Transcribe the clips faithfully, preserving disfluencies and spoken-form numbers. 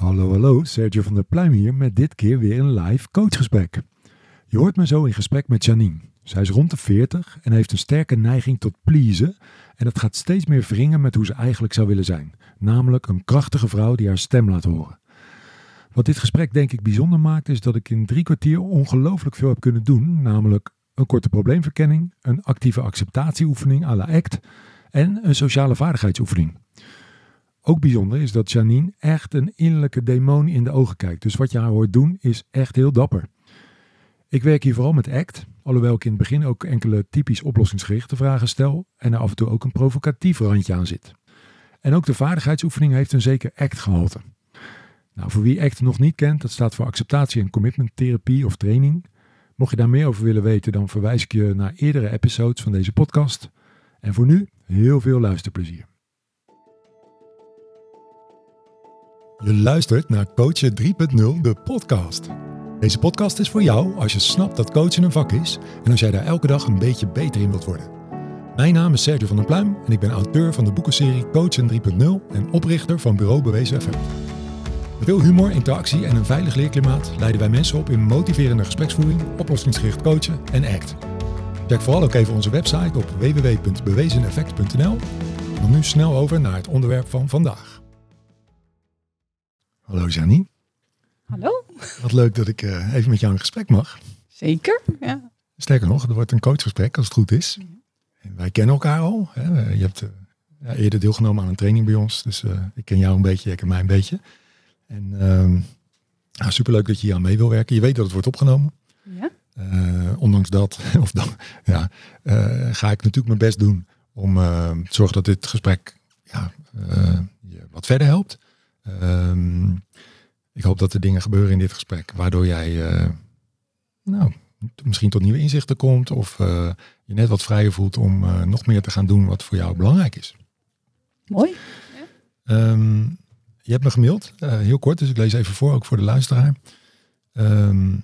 Hallo, hallo, Sergio van der Pluim hier met dit keer weer een live coachgesprek. Je hoort me zo in gesprek met Janine. Zij is rond de veertig en heeft een sterke neiging tot pleasen en dat gaat steeds meer wringen met hoe ze eigenlijk zou willen zijn. Namelijk een krachtige vrouw die haar stem laat horen. Wat dit gesprek denk ik bijzonder maakt is dat ik in drie kwartier ongelooflijk veel heb kunnen doen. Namelijk een korte probleemverkenning, een actieve acceptatieoefening à la A C T en een sociale vaardigheidsoefening. Ook bijzonder is dat Janine echt een innerlijke demon in de ogen kijkt. Dus wat je haar hoort doen is echt heel dapper. Ik werk hier vooral met A C T. Alhoewel ik in het begin ook enkele typisch oplossingsgerichte vragen stel. En er af en toe ook een provocatief randje aan zit. En ook de vaardigheidsoefening heeft een zeker A C T-gehalte. Nou, voor wie A C T nog niet kent, dat staat voor acceptatie- en commitmenttherapie of training. Mocht je daar meer over willen weten, dan verwijs ik je naar eerdere episodes van deze podcast. En voor nu, heel veel luisterplezier. Je luistert naar Coachen drie punt nul, de podcast. Deze podcast is voor jou als je snapt dat coachen een vak is en als jij daar elke dag een beetje beter in wilt worden. Mijn naam is Sergio van der Pluim en ik ben auteur van de boekenserie Coachen drie punt nul en oprichter van Bureau Bewezen Effect. Met veel humor, interactie en een veilig leerklimaat leiden wij mensen op in motiverende gespreksvoering, oplossingsgericht coachen en A C T. Check vooral ook even onze website op w w w punt bewezeneffect punt n l. Dan nu snel over naar het onderwerp van vandaag. Hallo Janine. Hallo. Wat leuk dat ik uh, even met jou in gesprek mag. Zeker, ja. Sterker nog, er wordt een coachgesprek als het goed is. En wij kennen elkaar al. Hè. Je hebt uh, ja, eerder deelgenomen aan een training bij ons. Dus uh, ik ken jou een beetje, jij kent mij een beetje. En uh, nou, superleuk dat je hier aan mee wil werken. Je weet dat het wordt opgenomen. Ja. Uh, ondanks dat of dan, ja, uh, ga ik natuurlijk mijn best doen om uh, te zorgen dat dit gesprek ja, uh, je wat verder helpt. Um, ik hoop dat er dingen gebeuren in dit gesprek, waardoor jij uh, nou, t- misschien tot nieuwe inzichten komt of uh, je net wat vrijer voelt om uh, nog meer te gaan doen wat voor jou belangrijk is. Mooi. Um, je hebt me gemaild, uh, heel kort, dus ik lees even voor, ook voor de luisteraar. Um,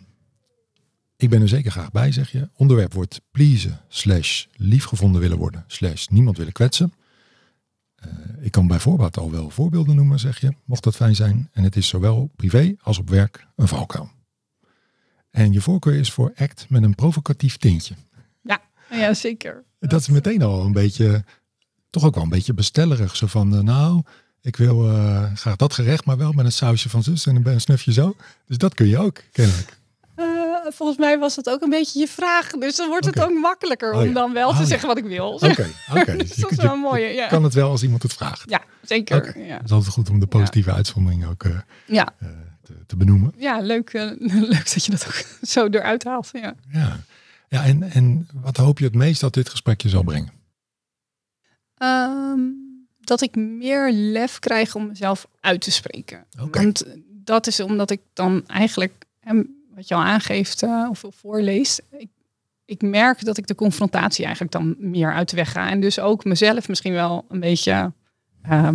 ik ben er zeker graag bij, zeg je. Onderwerp wordt pleasen, slash liefgevonden willen worden, slash niemand willen kwetsen. Ik kan bij voorbaat al wel voorbeelden noemen, zeg je, mocht dat fijn zijn. En het is zowel privé als op werk een valkuil. En je voorkeur is voor A C T met een provocatief tintje. Ja, ja zeker. Dat is meteen al een beetje, toch ook wel een beetje bestellerig. Zo van, nou, ik wil uh, graag dat gerecht, maar wel met een sausje van zus en een snufje zo. Dus dat kun je ook, kennelijk. Volgens mij was dat ook een beetje je vraag. Dus dan wordt okay. Het ook makkelijker om oh, ja. dan wel oh, te ja. zeggen wat ik wil. Oké, okay, okay. Dus dat is wel een mooie. Ja. Kan het wel als iemand het vraagt. Ja, zeker. Okay. Ja. Het is altijd goed om de positieve ja. uitzondering ook uh, ja. uh, te, te benoemen. Ja, leuk, uh, leuk dat je dat ook zo eruit haalt. Ja, ja. ja en, en wat hoop je het meest dat dit gesprek je zal brengen? Um, dat ik meer lef krijg om mezelf uit te spreken. Okay. Want dat is omdat ik dan eigenlijk... Um, wat je al aangeeft uh, of voorleest. Ik, ik merk dat ik de confrontatie eigenlijk dan meer uit de weg ga. En dus ook mezelf misschien wel een beetje... Uh,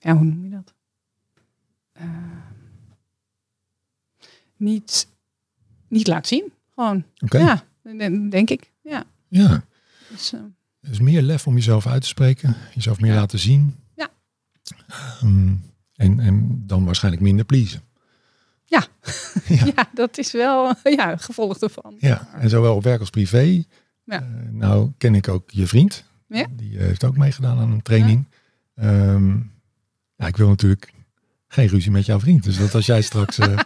ja, hoe noem je dat? Uh, niet, niet laat zien. Gewoon, okay. ja, denk ik. Ja. ja. Dus, uh, dus meer lef om jezelf uit te spreken. Jezelf meer ja. laten zien. Ja. Um, en, en dan waarschijnlijk minder pleasen. Ja. Ja. ja, dat is wel ja, gevolg ervan. Ja, en zowel op werk als privé. Ja. Uh, nou ken ik ook je vriend. Ja. Die heeft ook meegedaan aan een training. Ja. Um, ja, ik wil natuurlijk geen ruzie met jouw vriend. Dus dat als jij straks uh,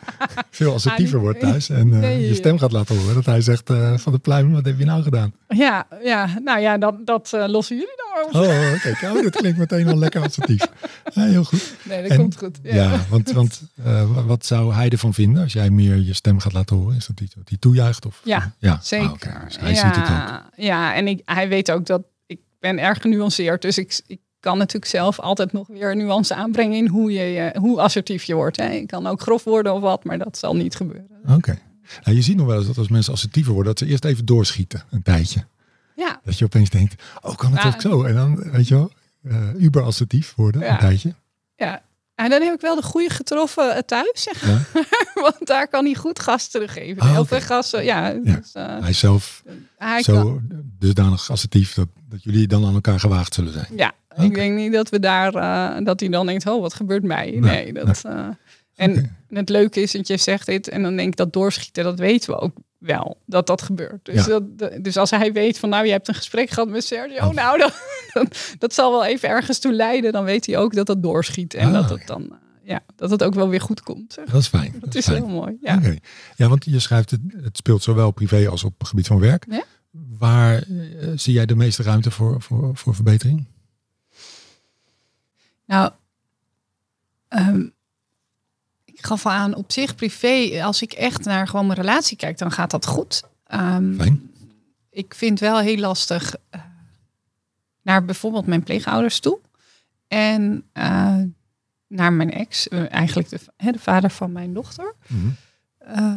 veel assertiever wordt thuis en uh, nee, je stem gaat laten horen. Dat hij zegt uh, van de Pluim, wat heb je nou gedaan? Ja, ja nou ja, dat, dat uh, lossen jullie dan op. Oh, kijk, okay. oh, dat klinkt meteen al lekker assertief. Ja, heel goed. Nee, dat en, komt goed. Ja, ja want, want uh, wat zou hij ervan vinden als jij meer je stem gaat laten horen? Is dat iets wat hij toejuicht? Of, ja, uh, ja, zeker. Ah, okay. Dus hij ja, ziet het ook. Ja, en ik, hij weet ook dat ik ben erg genuanceerd. Dus ik... ik kan natuurlijk zelf altijd nog weer nuance aanbrengen in hoe, je, hoe assertief je wordt. Hè. Je kan ook grof worden of wat, maar dat zal niet gebeuren. Oké. Okay. Nou, je ziet nog wel eens dat als mensen assertiever worden, dat ze eerst even doorschieten, een tijdje. Ja. Dat je opeens denkt, oh, kan het ja. ook zo? En dan, weet je wel, uh, uber-assertief worden, ja. een tijdje. Ja, en dan heb ik wel de goede getroffen thuis, zeg maar. Ja. Want daar kan hij goed gas teruggeven. Ah, Heel okay. veel gassen, ja. ja. Dus, uh, hij is zelf hij zo kan... dusdanig assertief dat, dat jullie dan aan elkaar gewaagd zullen zijn. Ja. Okay. Ik denk niet dat we daar, uh, dat hij dan denkt, oh, wat gebeurt mij? Nee, nee dat. Nee. Uh, en okay. het leuke is dat je zegt dit en dan denk ik dat doorschieten, dat weten we ook wel, dat dat gebeurt. Dus, ja. dat, dus als hij weet van, nou, je hebt een gesprek gehad met Sergio, oh. nou, dat, dat, dat zal wel even ergens toe leiden. Dan weet hij ook dat dat doorschiet en ah, dat het dan, ja, dat het ook wel weer goed komt. Zeg. Dat is fijn. Dat, dat is fijn. Heel mooi. Ja. Okay. Ja, want je schrijft, het, het speelt zowel privé als op het gebied van werk. Ja? Waar uh, zie jij de meeste ruimte voor, voor, voor verbetering? Nou, um, ik gaf al aan, op zich privé, als ik echt naar gewoon mijn relatie kijk, dan gaat dat goed. Um, Fijn. Ik vind wel heel lastig uh, naar bijvoorbeeld mijn pleegouders toe. En uh, naar mijn ex, uh, eigenlijk de, he, de vader van mijn dochter. Mm-hmm. Uh,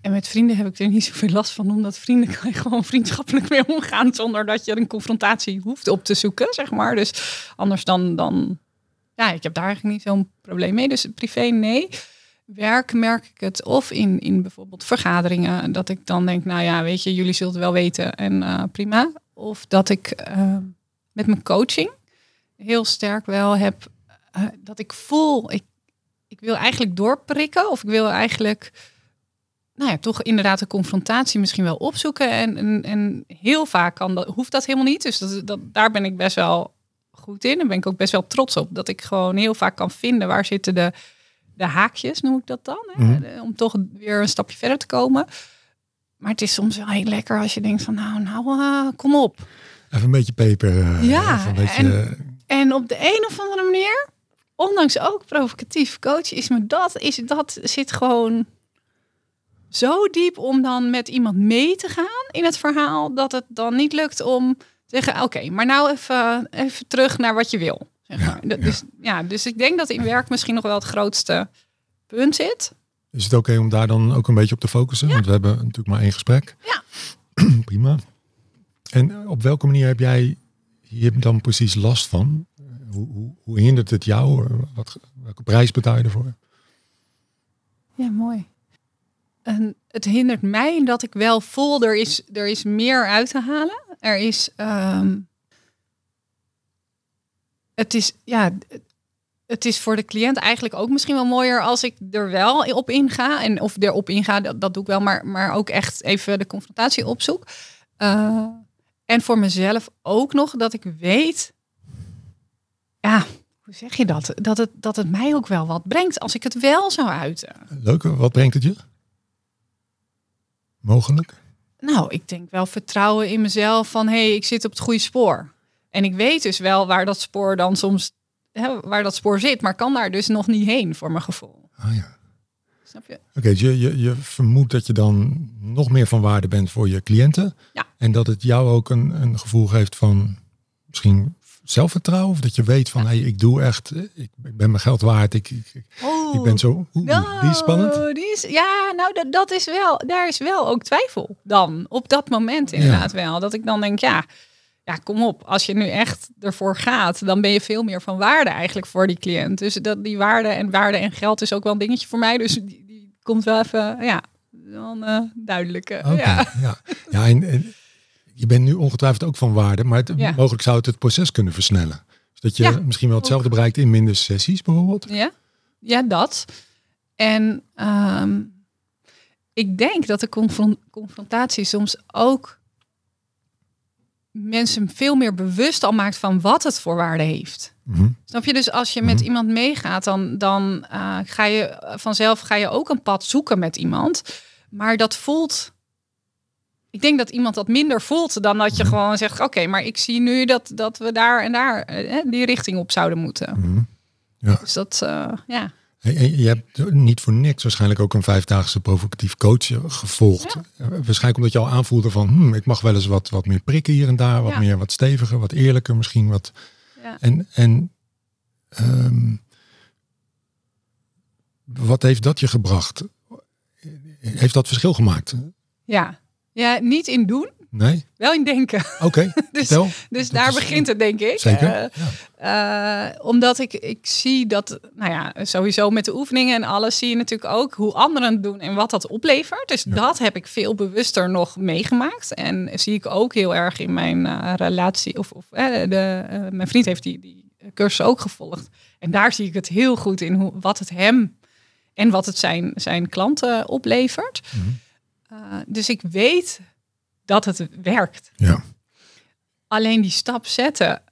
en met vrienden heb ik er niet zoveel last van, omdat vrienden kan je gewoon vriendschappelijk mee omgaan, zonder dat je een confrontatie hoeft op te zoeken, zeg maar. Dus anders dan... dan ja, ik heb daar eigenlijk niet zo'n probleem mee. Dus privé, nee. Werk merk ik het. Of in, in bijvoorbeeld vergaderingen. Dat ik dan denk, nou ja, weet je, jullie zullen het wel weten. En uh, prima. Of dat ik uh, met mijn coaching heel sterk wel heb... Uh, dat ik voel, ik, ik wil eigenlijk doorprikken. Of ik wil eigenlijk, nou ja, toch inderdaad de confrontatie misschien wel opzoeken. En, en, en heel vaak kan dat, hoeft dat helemaal niet. Dus dat, dat, daar ben ik best wel... goed in. Daar ben ik ook best wel trots op. Dat ik gewoon heel vaak kan vinden waar zitten de, de haakjes, noem ik dat dan. Hè? Mm. Om toch weer een stapje verder te komen. Maar het is soms wel heel lekker als je denkt van nou, nou, uh, kom op. Even een beetje peper. Uh, ja, een beetje... En, en op de een of andere manier, ondanks ook provocatief coach, is me dat, is dat zit gewoon zo diep om dan met iemand mee te gaan in het verhaal, dat het dan niet lukt om... zeggen, oké, okay, maar nou even, even terug naar wat je wil. Zeg maar. ja, dus, ja. ja, dus ik denk dat in werk misschien nog wel het grootste punt zit. Is het oké okay om daar dan ook een beetje op te focussen? Ja. Want we hebben natuurlijk maar één gesprek. Ja. Prima. En op welke manier heb jij hier dan precies last van? Hoe, hoe, hoe hindert het jou? Wat, welke prijs betaal je ervoor? Ja, mooi. En het hindert mij dat ik wel voel, er is, er is meer uit te halen. Er is, um, het is, ja, het is voor de cliënt eigenlijk ook misschien wel mooier als ik er wel op inga. En of erop inga, dat, dat doe ik wel, maar, maar ook echt even de confrontatie opzoek. Uh, en voor mezelf ook nog dat ik weet, ja, hoe zeg je dat? Dat het, dat het mij ook wel wat brengt als ik het wel zou uiten. Leuk, wat brengt het je? Mogelijk? Nou, ik denk wel vertrouwen in mezelf van... hé, hey, ik zit op het goede spoor. En ik weet dus wel waar dat spoor dan soms... Hè, waar dat spoor zit, maar kan daar dus nog niet heen voor mijn gevoel. Ah ja. Snap je? Oké, okay, je, je, je vermoedt dat je dan nog meer van waarde bent voor je cliënten. Ja. En dat het jou ook een, een gevoel geeft van misschien zelfvertrouwen. Of dat je weet van, ja. hé, hey, ik doe echt... Ik, ik ben mijn geld waard. Ik, ik, oh, ik ben zo... Oe, no, die is spannend. Die is, ja, nou, dat, dat is wel... Daar is wel ook twijfel dan. Op dat moment inderdaad ja. wel. Dat ik dan denk, ja, ja, kom op. Als je nu echt ervoor gaat, dan ben je veel meer van waarde eigenlijk voor die cliënt. Dus dat, die waarde en waarde en geld is ook wel een dingetje voor mij. Dus die, die komt wel even, ja, dan uh, duidelijk. Uh, okay, ja, ja. ja en, en, je bent nu ongetwijfeld ook van waarde, maar het, ja. mogelijk zou het het proces kunnen versnellen. Dus dat je ja, misschien wel hetzelfde ook. bereikt in minder sessies bijvoorbeeld. Ja, ja dat. En um, ik denk dat de confront- confrontatie soms ook mensen veel meer bewust al maakt van wat het voor waarde heeft. Mm-hmm. Snap je? Dus als je met mm-hmm. iemand meegaat, dan, dan uh, ga je vanzelf ga je ook een pad zoeken met iemand. Maar dat voelt... Ik denk dat iemand dat minder voelt dan dat je mm-hmm. gewoon zegt... oké, okay, maar ik zie nu dat, dat we daar en daar hè, die richting op zouden moeten. Mm-hmm. Ja. Dus dat, uh, ja. Hey, hey, je hebt niet voor niks waarschijnlijk ook een vijfdaagse provocatief coach gevolgd. Ja. Waarschijnlijk omdat je al aanvoelde van... Hmm, ik mag wel eens wat, wat meer prikken hier en daar. Wat ja. meer, wat steviger, wat eerlijker misschien. Wat... Ja. En, en um, wat heeft dat je gebracht? Heeft dat verschil gemaakt? Ja. Ja, niet in doen, Nee. Wel in denken. Oké, okay, dus, dus daar is, begint het, denk ik. Zeker. Uh, ja. uh, omdat ik, ik zie dat, nou ja, sowieso met de oefeningen en alles zie je natuurlijk ook hoe anderen het doen en wat dat oplevert. Dus ja. dat heb ik veel bewuster nog meegemaakt. En zie ik ook heel erg in mijn uh, relatie. Of, of uh, de, uh, mijn vriend heeft die, die cursus ook gevolgd. En daar zie ik het heel goed in hoe, wat het hem en wat het zijn, zijn klanten oplevert. Mm-hmm. Uh, dus ik weet dat het werkt. Ja. Alleen die stap zetten.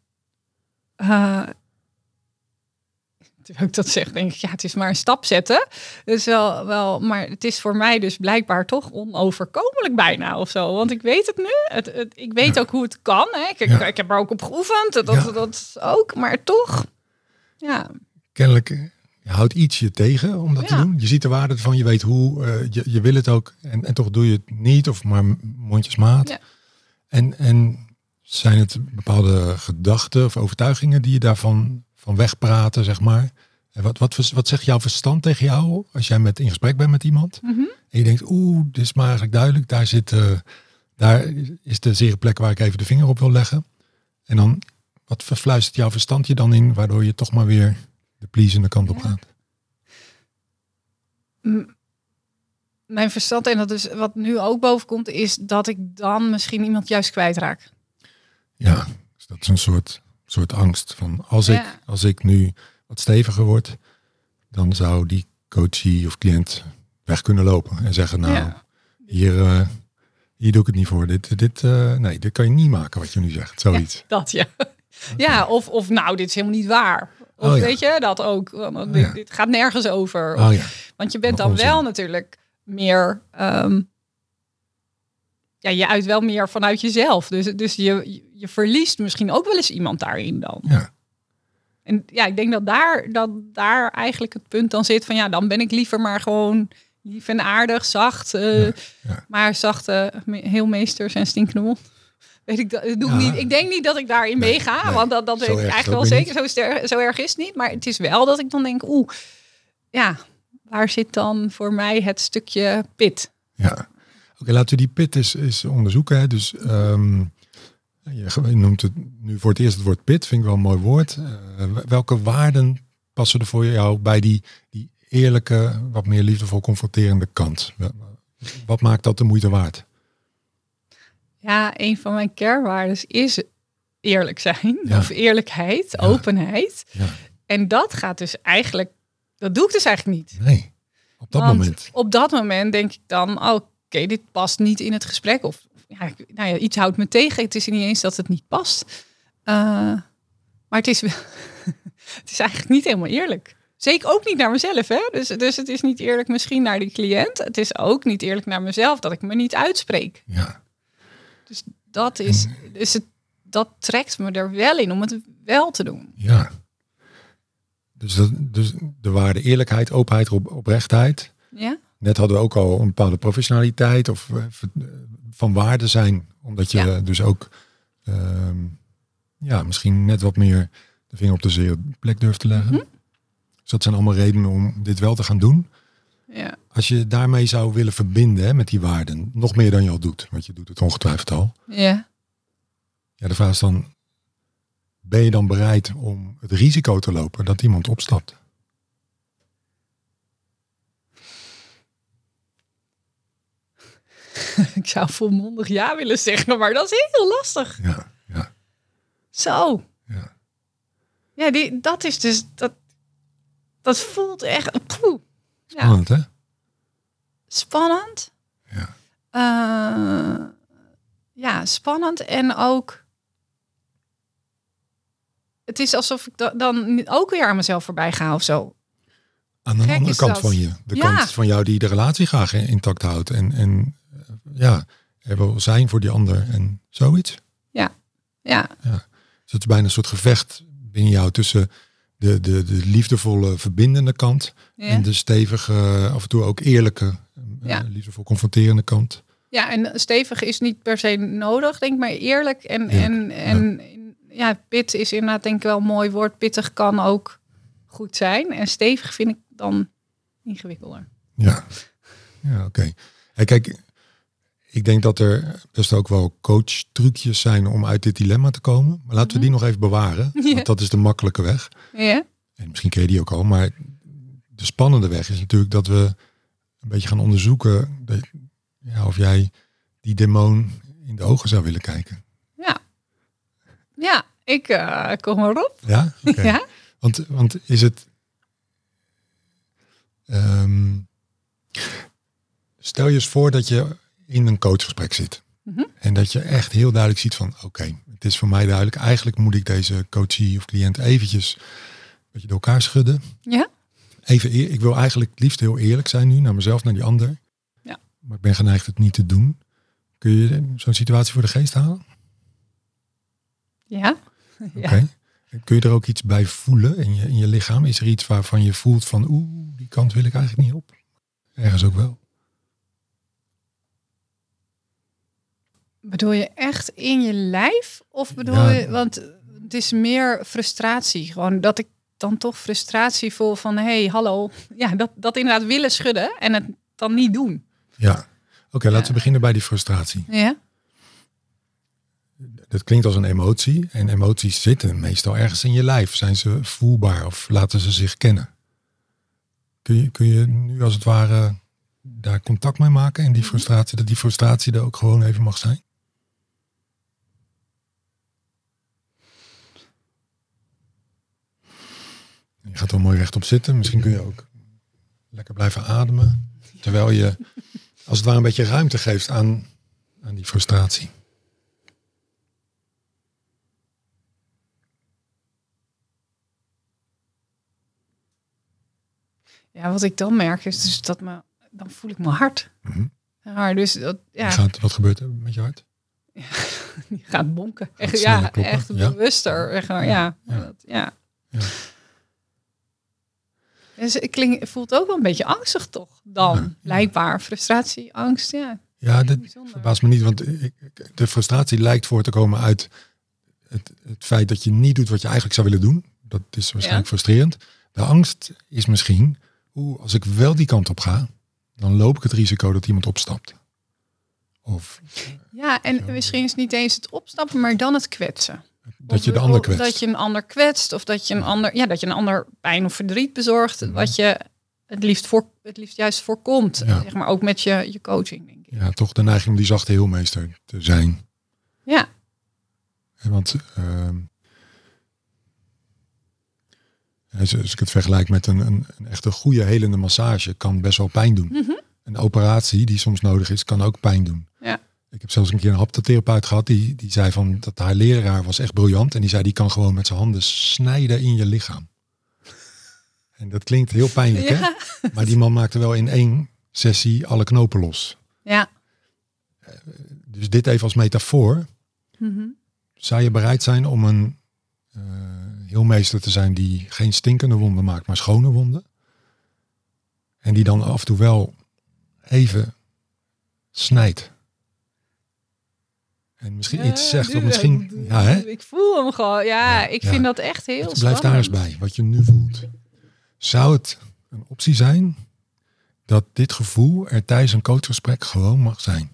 Uh, terwijl ik dat zeg, denk ik, ja, het is maar een stap zetten. Dus wel, wel, maar het is voor mij dus blijkbaar toch onoverkomelijk bijna of zo. Want ik weet het nu. Het, het, ik weet ja. ook hoe het kan. Hè. Ik, ja. ik heb er ook op geoefend. Dat, ja. dat ook, maar toch. Ja. Kennelijk... Je houdt iets je tegen om dat ja. te doen. Je ziet de waarde ervan, je weet hoe, uh, je, je wil het ook. En, en toch doe je het niet, of maar mondjesmaat. Ja. En, en zijn het bepaalde gedachten of overtuigingen die je daarvan van wegpraten, zeg maar? En wat, wat, wat zegt jouw verstand tegen jou als jij met, in gesprek bent met iemand? Mm-hmm. En je denkt, oeh, dit is maar eigenlijk duidelijk. Daar, zit, uh, daar is de zere plek waar ik even de vinger op wil leggen. En dan, wat verfluistert jouw verstand je dan in, waardoor je toch maar weer... de pleasende kant op ja. gaat. M- mijn verstand, en dat is wat nu ook bovenkomt, is dat ik dan misschien iemand juist kwijtraak. Ja, dus dat is een soort, soort angst. Van als, ja. ik, als ik nu wat steviger word, dan zou die coachie of cliënt weg kunnen lopen. En zeggen, nou, ja. hier, uh, hier doe ik het niet voor. Dit, dit, uh, nee, dit kan je niet maken wat je nu zegt. Zoiets. Ja, dat ja. Ja, of, of nou, dit is helemaal niet waar. Of oh, ja. weet je, dat ook. Want dit, dit gaat nergens over. Of, oh, ja. Want je bent dan wel natuurlijk meer... Um, ja, je uit wel meer vanuit jezelf. Dus, dus je, je verliest misschien ook wel eens iemand daarin dan. Ja. En ja, ik denk dat daar, dat daar eigenlijk het punt dan zit van... ja, dan ben ik liever maar gewoon lief en aardig, zacht. Uh, ja, ja. Maar zachte heel meesters en stinkende mond. Weet ik, dat, doe ja. ik, niet, ik denk niet dat ik daarin nee, meega, nee, want dat, dat weet ik eigenlijk wel zeker. Zo, ster, zo erg is het niet, maar het is wel dat ik dan denk, oeh, ja, waar zit dan voor mij het stukje pit? Ja, oké, okay, laten we die pit eens, eens onderzoeken. Hè. Dus um, je noemt het nu voor het eerst het woord pit, vind ik wel een mooi woord. Uh, welke waarden passen er voor jou bij die, die eerlijke, wat meer liefdevol confronterende kant? Wat maakt dat de moeite waard? Ja, een van mijn kernwaardes is eerlijk zijn. Ja. Of eerlijkheid, ja. openheid. Ja. En dat gaat dus eigenlijk... Dat doe ik dus eigenlijk niet. Nee, op dat Want moment. Op dat moment denk ik dan... Oh, oké, okay, dit past niet in het gesprek. Of ja, nou ja, iets houdt me tegen. Het is niet eens dat het niet past. Uh, maar het is wel... het is eigenlijk niet helemaal eerlijk. Zeker ook niet naar mezelf. Hè? Dus, dus het is niet eerlijk misschien naar die cliënt. Het is ook niet eerlijk naar mezelf dat ik me niet uitspreek. Ja. Dus dat is, dus het, dat trekt me er wel in om het wel te doen. Ja. Dus, dat, dus de waarde eerlijkheid, openheid, op, oprechtheid. Ja. Net hadden we ook al een bepaalde professionaliteit of van waarde zijn, omdat je ja. dus ook um, ja misschien net wat meer de vinger op de zere plek durft te leggen. Mm-hmm. Dus dat zijn allemaal redenen om dit wel te gaan doen. Ja. Als je daarmee zou willen verbinden hè, met die waarden, nog meer dan je al doet, want je doet het ongetwijfeld al. Ja. Ja, de vraag is dan, ben je dan bereid om het risico te lopen dat iemand opstapt? Ik zou volmondig ja willen zeggen, maar dat is heel lastig. Ja, ja. Zo. Ja, ja die, dat is dus, dat, dat voelt echt... Poeh. Spannend, ja. hè? Spannend. Ja. Uh, ja, spannend. En ook... Het is alsof ik da- dan ook weer aan mezelf voorbij ga of zo. Aan de Gek andere kant dat. van je. De ja. kant van jou die de relatie graag intact houdt. En, en ja, er wil zijn voor die ander. En zoiets. Ja. ja. ja. Dus het is bijna een soort gevecht binnen jou tussen... De, de, de liefdevolle, verbindende kant. Ja. En de stevige, af en toe ook eerlijke, ja. liefdevol confronterende kant. Ja, en stevig is niet per se nodig, denk ik, maar eerlijk. En, ja. en, en ja. ja, pit is inderdaad denk ik wel een mooi woord. Pittig kan ook goed zijn. En stevig vind ik dan ingewikkelder. Ja, ja oké. Okay. Hey, kijk, Ik denk dat er best ook wel coach-trucjes zijn om uit dit dilemma te komen. Maar laten mm-hmm. we die nog even bewaren. Ja. Want dat is de makkelijke weg. Ja. En misschien ken je die ook al. Maar de spannende weg is natuurlijk dat we een beetje gaan onderzoeken. Dat, ja, of jij die demon in de ogen zou willen kijken. Ja, ja ik uh, kom erop. Ja? Okay. Ja? Want, want is het... Um, stel je eens voor dat je in een coachgesprek zit. Mm-hmm. En dat je echt heel duidelijk ziet van... Oké, okay, het is voor mij duidelijk. Eigenlijk moet ik deze coachie of cliënt eventjes... een beetje door elkaar schudden. Ja. Even eer, ik wil eigenlijk het liefst heel eerlijk zijn nu. Naar mezelf, naar die ander. Ja. Maar ik ben geneigd het niet te doen. Kun je zo'n situatie voor de geest halen? Ja. Oké. Okay. Ja. Kun je er ook iets bij voelen in je, in je lichaam? Is er iets waarvan je voelt van... Oeh, die kant wil ik eigenlijk niet op. Ergens ook wel. Bedoel je echt in je lijf? Of bedoel ja, je, want het is meer frustratie. Gewoon dat ik dan toch frustratie voel van... Hé, hey, hallo. Ja, dat, dat inderdaad willen schudden en het dan niet doen. Ja, oké. Okay, ja. Laten we beginnen bij die frustratie. Ja. Dat klinkt als een emotie. En emoties zitten meestal ergens in je lijf. Zijn ze voelbaar of laten ze zich kennen? Kun je, kun je nu als het ware daar contact mee maken? En die frustratie, dat die frustratie er ook gewoon even mag zijn? Je gaat er mooi rechtop zitten. Misschien kun je ook lekker blijven ademen. Terwijl je als het ware een beetje ruimte geeft aan, aan die frustratie. Ja, wat ik dan merk is dus dat me, dan voel ik mijn hart. Mm-hmm. Ja, dus dat, ja. Gaat, wat gebeurt er met je hart? Ja, die gaat bonken. Gaat echt, ja, echt ja. bewuster. Echt, ja. Ja. Ja. Ja. Ja. Dus het klinkt, voelt ook wel een beetje angstig toch dan? Ja, ja. Blijkbaar frustratie, angst, ja. Ja, dat verbaast me niet, want ik, de frustratie lijkt voor te komen uit het, het feit dat je niet doet wat je eigenlijk zou willen doen. Dat is waarschijnlijk ja. frustrerend. De angst is misschien, oeh, als ik wel die kant op ga, dan loop ik het risico dat iemand opstapt. Of, ja, en zo. Misschien is niet eens het opstappen, maar dan het kwetsen. Dat of, je de ander kwetst. Dat je een ander kwetst of dat je een ander, ja, dat je een ander pijn of verdriet bezorgt. Ja. Wat je het liefst, voor, het liefst juist voorkomt. Ja. Zeg maar ook met je, je coaching, denk ik. Ja, toch de neiging om die zachte heelmeester te zijn. Ja. En want... Uh, Als ik het vergelijk met een, een, een echte goede helende massage, kan best wel pijn doen. Mm-hmm. Een operatie die soms nodig is, kan ook pijn doen. Ja. Ik heb zelfs een keer een haptotherapeut gehad, die, die zei van dat haar leraar was echt briljant. En die zei, die kan gewoon met zijn handen snijden in je lichaam. En dat klinkt heel pijnlijk, ja. hè? Maar die man maakte wel in één sessie alle knopen los. Ja. Dus dit even als metafoor. Mm-hmm. Zou je bereid zijn om een... Uh, heelmeester te zijn die geen stinkende wonden maakt, maar schone wonden. En die dan af en toe wel even snijdt. En misschien iets zegt, of misschien... Ja, hè? Ik voel hem gewoon. Ja, ja ik ja. vind dat echt heel spannend. Blijf daar eens bij, wat je nu voelt. Zou het een optie zijn dat dit gevoel er tijdens een coachgesprek gewoon mag zijn?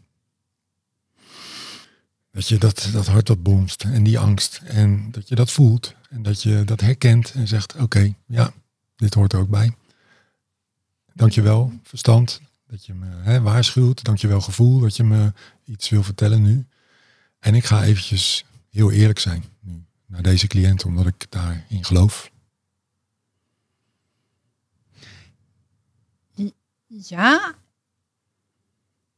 Dat je dat, dat hart dat bonst en die angst en dat je dat voelt en dat je dat herkent en zegt oké, okay, ja, dit hoort er ook bij. Dankjewel verstand dat je me hè, waarschuwt. Dankjewel gevoel dat je me iets wil vertellen nu. En ik ga eventjes heel eerlijk zijn nu naar deze cliënt omdat ik daarin geloof. Ja,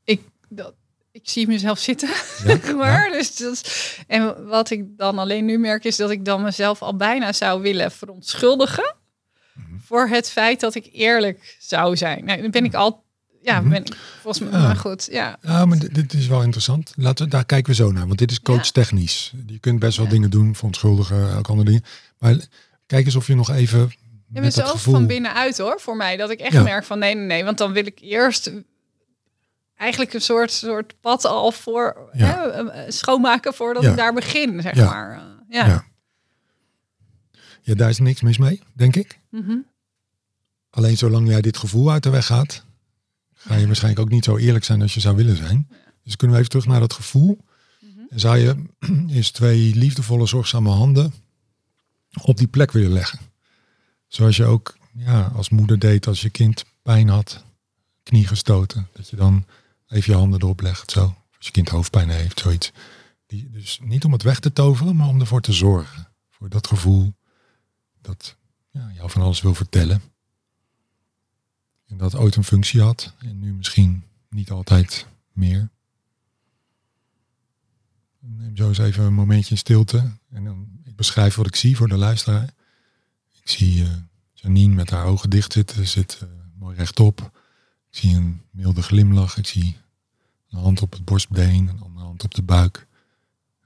ik... dat Ik zie mezelf zitten. Ja, maar, ja. Dus dat, en wat ik dan alleen nu merk is dat ik dan mezelf al bijna zou willen verontschuldigen. Mm-hmm. Voor het feit dat ik eerlijk zou zijn. Nou, dan ben ik al... Ja, mm-hmm. ben ik volgens mij ja. goed. Ja. ja, maar dit, dit is wel interessant. Laten we, daar kijken we zo naar. Want dit is coachtechnisch. Ja. Je kunt best wel ja. dingen doen, verontschuldigen, elke andere dingen. Maar kijk eens of je nog even... Ja, met dat gevoel... van binnenuit hoor, voor mij. Dat ik echt ja. merk van nee, nee, nee. Want dan wil ik eerst... Eigenlijk een soort, soort pad al voor ja. hè, schoonmaken voordat ja. ik daar begin, zeg ja. maar. Ja. Ja. ja, daar is niks mis mee, denk ik. Mm-hmm. Alleen zolang jij dit gevoel uit de weg gaat, ga je waarschijnlijk ook niet zo eerlijk zijn als je zou willen zijn. Ja. Dus kunnen we even terug naar dat gevoel. Mm-hmm. En zou je eens twee liefdevolle, zorgzame handen op die plek willen leggen? Zoals je ook ja, als moeder deed als je kind pijn had, knie gestoten. Dat je dan even je handen erop legt, zo. Als je kind hoofdpijn heeft, zoiets. Die, dus niet om het weg te toveren, maar om ervoor te zorgen. Voor dat gevoel dat ja, jou van alles wil vertellen. En dat ooit een functie had en nu misschien niet altijd meer. Neem zo eens even een momentje in stilte. En dan, ik beschrijf wat ik zie voor de luisteraar. Ik zie uh, Janine met haar ogen dicht zitten. Ze zit uh, mooi rechtop. Ik zie een milde glimlach. Ik zie een hand op het borstbeen, een andere hand op de buik.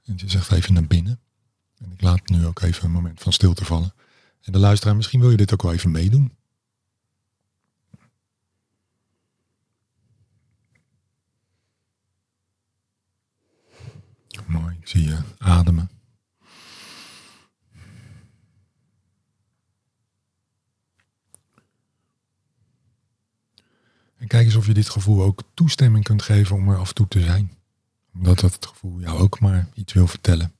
En ze zegt even naar binnen. En ik laat nu ook even een moment van stilte vallen. En de luisteraar, misschien wil je dit ook wel even meedoen. Mooi, ik zie je ademen. En kijk eens of je dit gevoel ook toestemming kunt geven om er af en toe te zijn. Omdat dat het gevoel jou ook maar iets wil vertellen.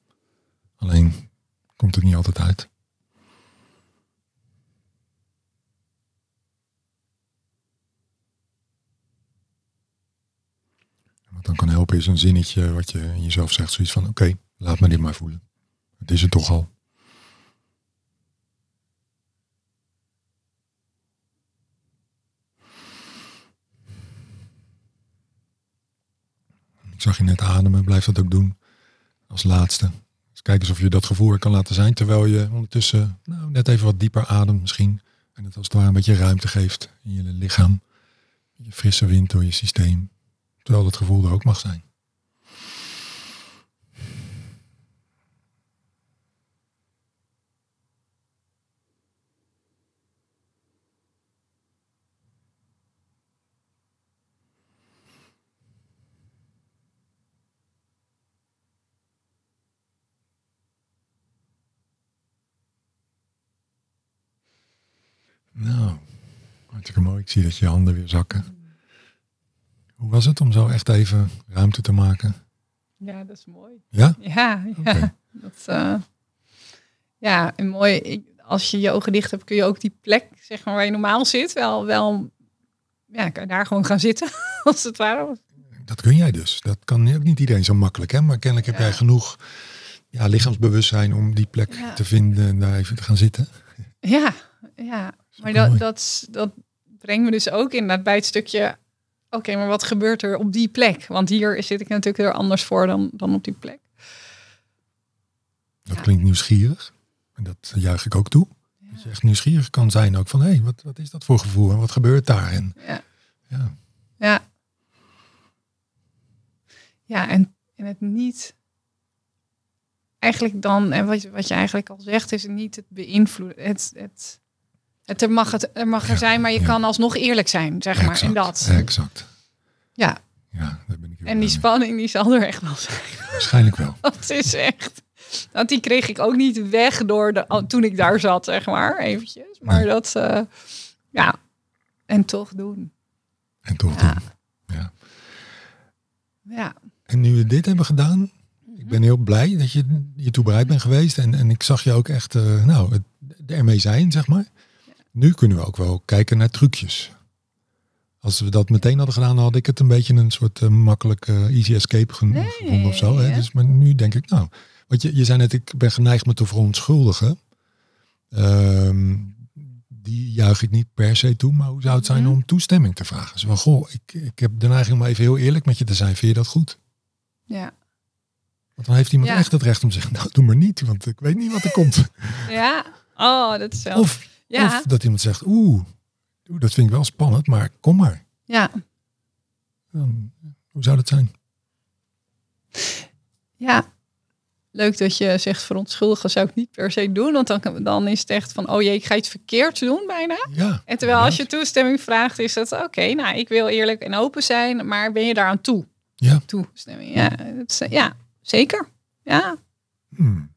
Alleen komt het niet altijd uit. En wat dan kan helpen is een zinnetje wat je in jezelf zegt. Zoiets van, oké, okay, laat me dit maar voelen. Het is het toch al. Ik zag je net ademen, blijf dat ook doen als laatste. Dus kijk eens of je dat gevoel er kan laten zijn, terwijl je ondertussen nou, net even wat dieper ademt misschien. En het als het ware een beetje ruimte geeft in je lichaam. Je frisse wind door je systeem, terwijl dat gevoel er ook mag zijn. Nou, hartstikke mooi. Ik zie dat je handen weer zakken. Hoe was het om zo echt even ruimte te maken? Ja, dat is mooi. Ja? Ja, ja. Okay. Dat, uh, ja en mooi. Ik, als je je ogen dicht hebt, kun je ook die plek, zeg maar, waar je normaal zit, wel, wel ja, kan je daar gewoon gaan zitten, als het ware. Dat kun jij dus. Dat kan ook niet iedereen zo makkelijk, hè? Maar kennelijk heb ja. jij genoeg ja, lichaamsbewustzijn om die plek ja. te vinden en daar even te gaan zitten. Ja, ja. Maar dat, dat, dat brengt me dus ook inderdaad bij het stukje, oké, okay, maar wat gebeurt er op die plek? Want hier zit ik natuurlijk er anders voor dan, dan op die plek. Dat ja. klinkt nieuwsgierig. En dat juich ik ook toe. Ja. Dat je echt nieuwsgierig kan zijn ook van, hé, hey, wat, wat is dat voor gevoel en wat gebeurt daar? En, ja. Ja. Ja. Ja, en, en het niet... Eigenlijk dan, en wat je, wat je eigenlijk al zegt, is het niet het beïnvloeden, het... het Het er mag, het, er mag er ja, zijn, maar je ja. kan alsnog eerlijk zijn, zeg exact, maar. In dat. Exact. Ja. Ja, daar ben ik heel en die spanning, mee. Die zal er echt wel zijn. Waarschijnlijk wel. Dat is echt. Want die kreeg ik ook niet weg door de, toen ik daar zat, zeg maar, eventjes. Maar nee. dat, uh, ja. En toch doen. En toch ja. doen. Ja. Ja. En nu we dit hebben gedaan, mm-hmm. ik ben heel blij dat je hiertoe bereid bent geweest. En, en ik zag je ook echt, uh, nou, het, ermee zijn, zeg maar. Nu kunnen we ook wel kijken naar trucjes. Als we dat meteen hadden gedaan, had ik het een beetje een soort uh, makkelijke uh, easy escape geno- nee, gevonden of zo. Hè? Ja. Dus, maar nu denk ik, nou, want je, je zei net, ik ben geneigd me te verontschuldigen. Um, die juich ik niet per se toe, maar hoe zou het zijn mm-hmm. om toestemming te vragen? Dus van, goh, ik, ik heb de neiging om even heel eerlijk met je te zijn. Vind je dat goed? Ja. Want dan heeft iemand ja. echt het recht om te zeggen, nou, doe maar niet, want ik weet niet wat er komt. Ja, oh, dat is zelf. Of, Ja. Of dat iemand zegt, oeh, dat vind ik wel spannend, maar kom maar. Ja. Dan, hoe zou dat zijn? Ja, leuk dat je zegt verontschuldigen zou ik niet per se doen. Want dan, dan is het echt van, oh jee, ik ga iets verkeerds doen bijna. Ja, en terwijl ja. als je toestemming vraagt, is dat oké, okay, nou ik wil eerlijk en open zijn, maar ben je daaraan toe? Ja. Toestemming, ja. Dat is, ja, zeker. Ja. Hmm.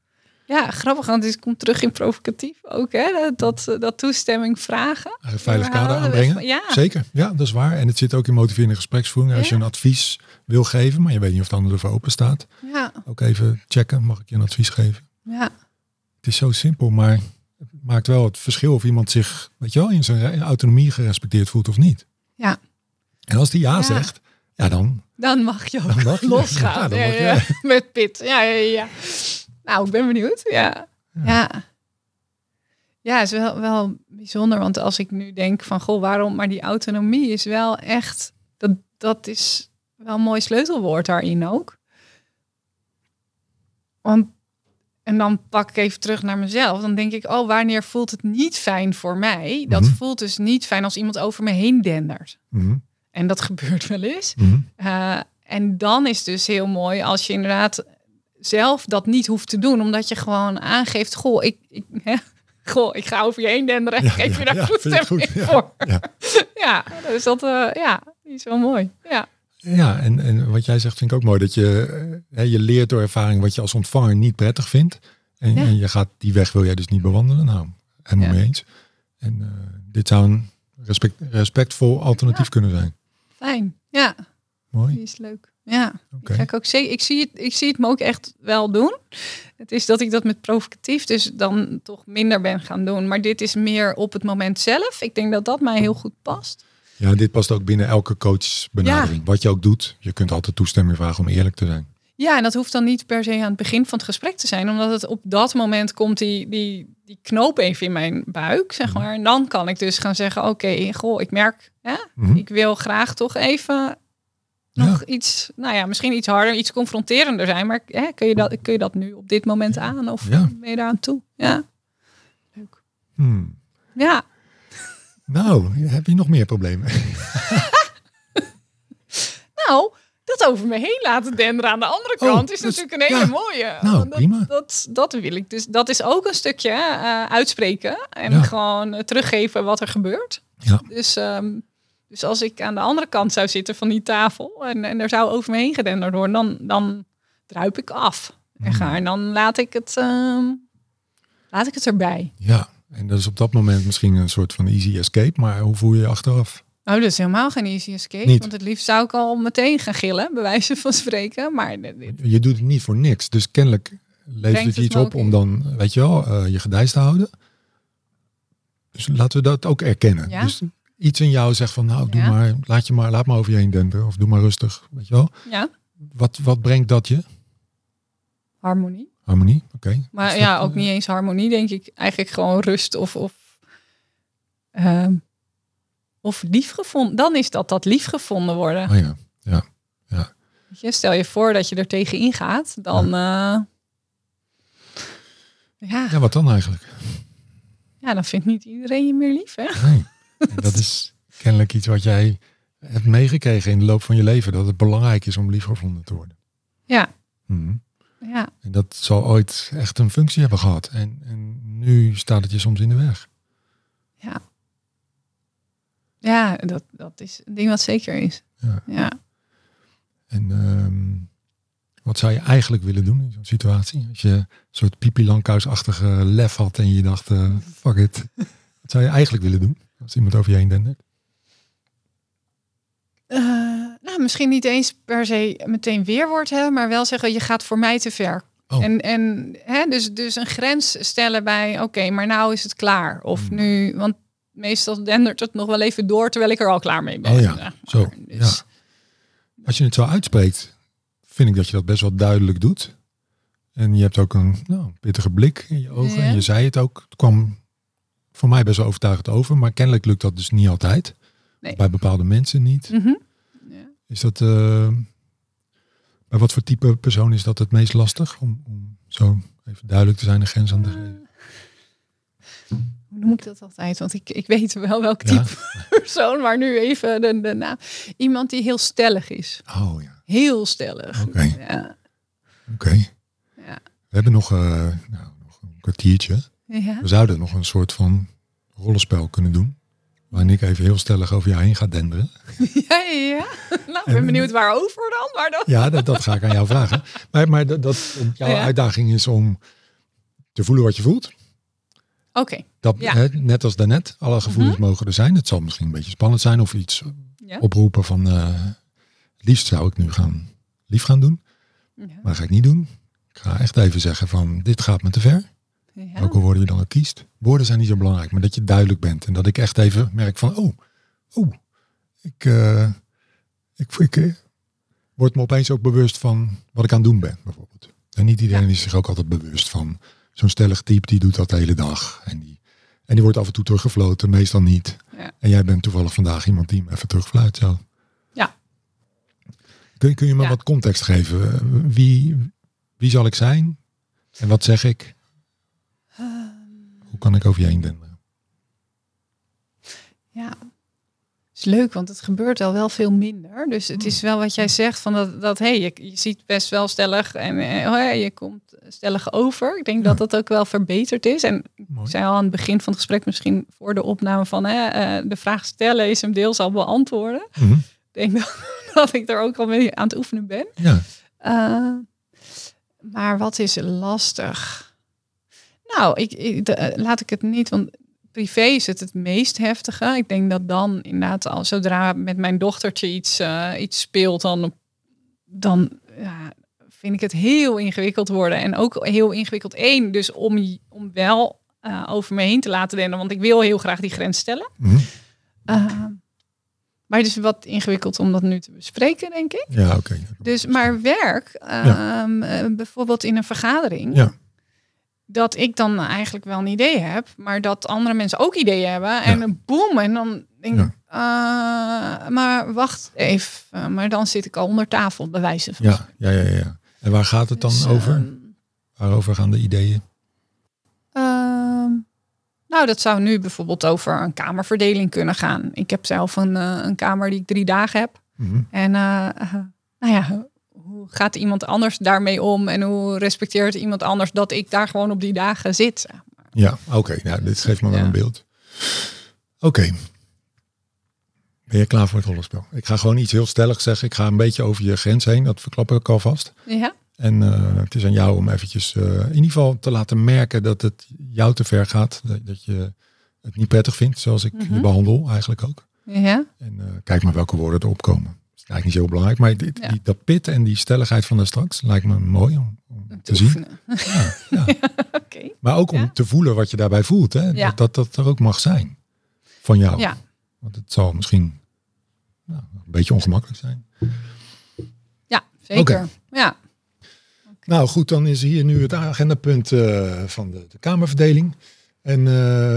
Ja, grappig, want het komt terug in provocatief ook, hè? Dat, dat toestemming vragen. Een veilig kader aanbrengen, ja. Zeker. Ja, dat is waar. En het zit ook in motiverende gespreksvoering. Als ja. je een advies wil geven, maar je weet niet of de ander ervoor open staat. Ja. Ook even checken, mag ik je een advies geven? Ja. Het is zo simpel, maar het maakt wel het verschil of iemand zich, weet je wel, in zijn autonomie gerespecteerd voelt of niet. Ja. En als die ja, ja. zegt, ja dan... Dan mag je ook mag je losgaan. Ja, ja, je. Ja, met pit. Ja, ja, ja. Nou, ik ben benieuwd. Ja, ja, ja. ja is wel, wel bijzonder. Want als ik nu denk van, goh, waarom? Maar die autonomie is wel echt... Dat, dat is wel een mooi sleutelwoord daarin ook. Want, en dan pak ik even terug naar mezelf. Dan denk ik, oh, wanneer voelt het niet fijn voor mij? Dat mm-hmm. voelt dus niet fijn als iemand over me heen dendert. Mm-hmm. En dat gebeurt wel eens. Mm-hmm. Uh, en dan is het dus heel mooi als je inderdaad... zelf dat niet hoeft te doen, omdat je gewoon aangeeft, goh, ik, ik, hè, goh, ik ga over je heen denderen. Ja, Kijk, ja, je daar ja, goed ja, voor. Ja, ja dus dat uh, ja, is wel mooi. Ja, ja en, en wat jij zegt vind ik ook mooi, dat je, hè, je leert door ervaring wat je als ontvanger niet prettig vindt. En, ja. en je gaat die weg wil jij dus niet bewandelen. Nou, helemaal ja. mee eens. En uh, dit zou een respect, respectvol alternatief ja. kunnen zijn. Fijn, ja. Mooi. Die is leuk. Ja, okay. ga ik, ook, ik, zie het, ik zie het me ook echt wel doen. Het is dat ik dat met provocatief dus dan toch minder ben gaan doen. Maar dit is meer op het moment zelf. Ik denk dat dat mij heel goed past. Ja, dit past ook binnen elke coachbenadering. Ja. Wat je ook doet, je kunt altijd toestemming vragen om eerlijk te zijn. Ja, en dat hoeft dan niet per se aan het begin van het gesprek te zijn. Omdat het op dat moment komt die, die, die knoop even in mijn buik, zeg maar. En dan kan ik dus gaan zeggen, oké, okay, goh, ik merk, hè, mm-hmm. ik wil graag toch even... nog ja. iets, nou ja, misschien iets harder, iets confronterender zijn. Maar hè, kun, je dat, kun je dat nu op dit moment ja. aan? Of ja. ben je daar aan toe? Ja. Leuk. Hmm. Ja. Nou, heb je nog meer problemen? Nou, dat over me heen laten denderen aan de andere kant oh, is natuurlijk is, een hele ja. mooie. Nou, dat, prima. Dat, dat wil ik. Dus dat is ook een stukje uh, uitspreken. En ja. gewoon teruggeven wat er gebeurt. Ja. Dus... Um, Dus als ik aan de andere kant zou zitten van die tafel en, en er zou over me heen gedenderd worden, dan, dan druip ik af. En, ga, en dan laat ik, het, uh, laat ik het erbij. Ja, en dat is op dat moment misschien een soort van easy escape, maar hoe voel je je achteraf? Nou, dat is helemaal geen easy escape, niet. Want het liefst zou ik al meteen gaan gillen, bij wijze van spreken. Maar dit... Je doet het niet voor niks, dus kennelijk levert het je iets op om dan, weet je wel, uh, je gedijs te houden. Dus laten we dat ook erkennen. Ja. Dus, iets in jou zegt van, nou, doe ja. maar, laat je maar, laat maar over je heen denken. Of doe maar rustig, weet je wel. Ja. Wat, wat brengt dat je? Harmonie. Harmonie, oké. Okay. Maar dat, ja, ook uh, niet eens harmonie, denk ik. Eigenlijk gewoon rust of, of, uh, of liefgevonden. Dan is dat dat liefgevonden worden. Oh ja, ja, ja. Weet je, stel je voor dat je er tegenin gaat, dan... Ja, uh, ja. ja wat dan eigenlijk? Ja, dan vindt niet iedereen je meer lief, hè? Nee. En dat is kennelijk iets wat jij hebt meegekregen in de loop van je leven. Dat het belangrijk is om liefgevonden te worden. Ja. Mm-hmm. ja. En dat zal ooit echt een functie hebben gehad. En, en nu staat het je soms in de weg. Ja. Ja, dat, dat is een ding wat zeker is. Ja. ja. En um, wat zou je eigenlijk willen doen in zo'n situatie? Als je een soort Pipi Langkuis-achtige lef had en je dacht, uh, fuck it. Wat zou je eigenlijk willen doen? Als iemand over je heen dendert? Uh, nou, misschien niet eens per se meteen weerwoord hebben, maar wel zeggen, je gaat voor mij te ver. Oh. En, en hè, dus, dus een grens stellen bij, oké, okay, maar nou is het klaar. Of mm. nu, want meestal dendert het nog wel even door, terwijl ik er al klaar mee ben. Oh ja, nou, zo. Dus. Ja. Als je het zo uitspreekt, vind ik dat je dat best wel duidelijk doet. En je hebt ook een nou, pittige blik in je ogen. Yeah. En je zei het ook, het kwam... voor mij best wel overtuigend over, maar kennelijk lukt dat dus niet altijd. Nee. Bij bepaalde mensen niet. Mm-hmm. Ja. Is dat uh, bij wat voor type persoon is dat het meest lastig om, om zo even duidelijk te zijn en grens aan te geven? Uh, hoe noem ik dat altijd? Want ik, ik weet wel welk type ja. persoon, maar nu even de, de naam. Iemand die heel stellig is. Oh ja. Heel stellig. Oké. Okay. Ja. Okay. Ja. We hebben nog, uh, nou, nog een kwartiertje. Ja. We zouden nog een soort van rollenspel kunnen doen. Waarin ik even heel stellig over jou heen ga denderen. Ja, ja, ja. Nou, ik ben benieuwd waarover dan. Maar dan... Ja, dat, dat ga ik aan jou vragen. Maar, maar dat, dat jouw ja. uitdaging is om te voelen wat je voelt. Oké. Okay. Dat, ja. hè, net als daarnet, alle gevoelens mm-hmm. mogen er zijn. Het zal misschien een beetje spannend zijn of iets ja. oproepen van... Uh, liefst zou ik nu gaan lief gaan doen. Ja. Maar dat ga ik niet doen. Ik ga echt even zeggen van, dit gaat me te ver. Ja. Welke woorden je dan ook kiest. Woorden zijn niet zo belangrijk, maar dat je duidelijk bent. En dat ik echt even merk van, oh, oh, ik, uh, ik, ik uh, word me opeens ook bewust van wat ik aan het doen ben, bijvoorbeeld. En niet iedereen ja. is zich ook altijd bewust van. Zo'n stellig type, die doet dat de hele dag. En die, en die wordt af en toe teruggefloten, meestal niet. Ja. En jij bent toevallig vandaag iemand die hem even terugfluit. Zo. Ja. Kun, kun je me ja. wat context geven? Wie, wie zal ik zijn? En wat zeg ik? Uh, Hoe kan ik over je heen denken? Ja, is leuk, want het gebeurt al wel veel minder. Dus het is wel wat jij zegt, van dat, dat hey, je, je ziet best wel stellig en oh, je komt stellig over. Ik denk ja. dat dat ook wel verbeterd is. En mooi. Ik zei al aan het begin van het gesprek, misschien voor de opname van hè, uh, de vraag stellen is hem deels al beantwoorden. Mm-hmm. Ik denk dat, dat ik er ook al mee aan het oefenen ben. Ja. Uh, maar wat is lastig? Nou, ik, ik, de, laat ik het niet, want privé is het het meest heftige. Ik denk dat dan inderdaad al zodra met mijn dochtertje iets, uh, iets speelt, dan, dan ja, vind ik het heel ingewikkeld worden. En ook heel ingewikkeld één, dus om, om wel uh, over me heen te laten denken, want ik wil heel graag die grens stellen. Mm-hmm. Uh, maar het is wat ingewikkeld om dat nu te bespreken, denk ik. Ja, oké. Okay. Dus, maar werk, uh, ja. bijvoorbeeld in een vergadering... Ja. Dat ik dan eigenlijk wel een idee heb, maar dat andere mensen ook ideeën hebben. En ja. boem, en dan denk ik, ja. uh, maar wacht even. Uh, maar dan zit ik al onder tafel, bij wijze van. Ja, ja, ja, ja. En waar gaat het dus, dan over? Um, Waarover gaan de ideeën? Uh, nou, dat zou nu bijvoorbeeld over een kamerverdeling kunnen gaan. Ik heb zelf een, uh, een kamer die ik drie dagen heb. Mm-hmm. En uh, uh, nou ja... Hoe gaat iemand anders daarmee om? En hoe respecteert iemand anders dat ik daar gewoon op die dagen zit? Zeg maar. Ja, oké. Okay. Nou, dit geeft me wel ja. een beeld. Oké. Okay. Ben je klaar voor het rollenspel? Ik ga gewoon iets heel stellig zeggen. Ik ga een beetje over je grens heen. Dat verklap ik alvast. Ja. En uh, het is aan jou om eventjes uh, in ieder geval te laten merken dat het jou te ver gaat. Dat, dat je het niet prettig vindt, zoals ik mm-hmm. je behandel eigenlijk ook. Ja. En uh, kijk maar welke woorden erop komen. Eigenlijk niet zo heel belangrijk, maar dit, ja. die, dat pit en die stelligheid van daar straks lijkt me mooi om, om te, te zien. Ja, ja. ja, okay. Maar ook om ja. te voelen wat je daarbij voelt. Hè? Ja. Dat, dat dat er ook mag zijn van jou. Ja. Want het zal misschien nou, een beetje ongemakkelijk zijn. Ja, zeker. Okay. Ja. Okay. Nou goed, dan is hier nu het agendapunt uh, van de, de Kamerverdeling. En uh,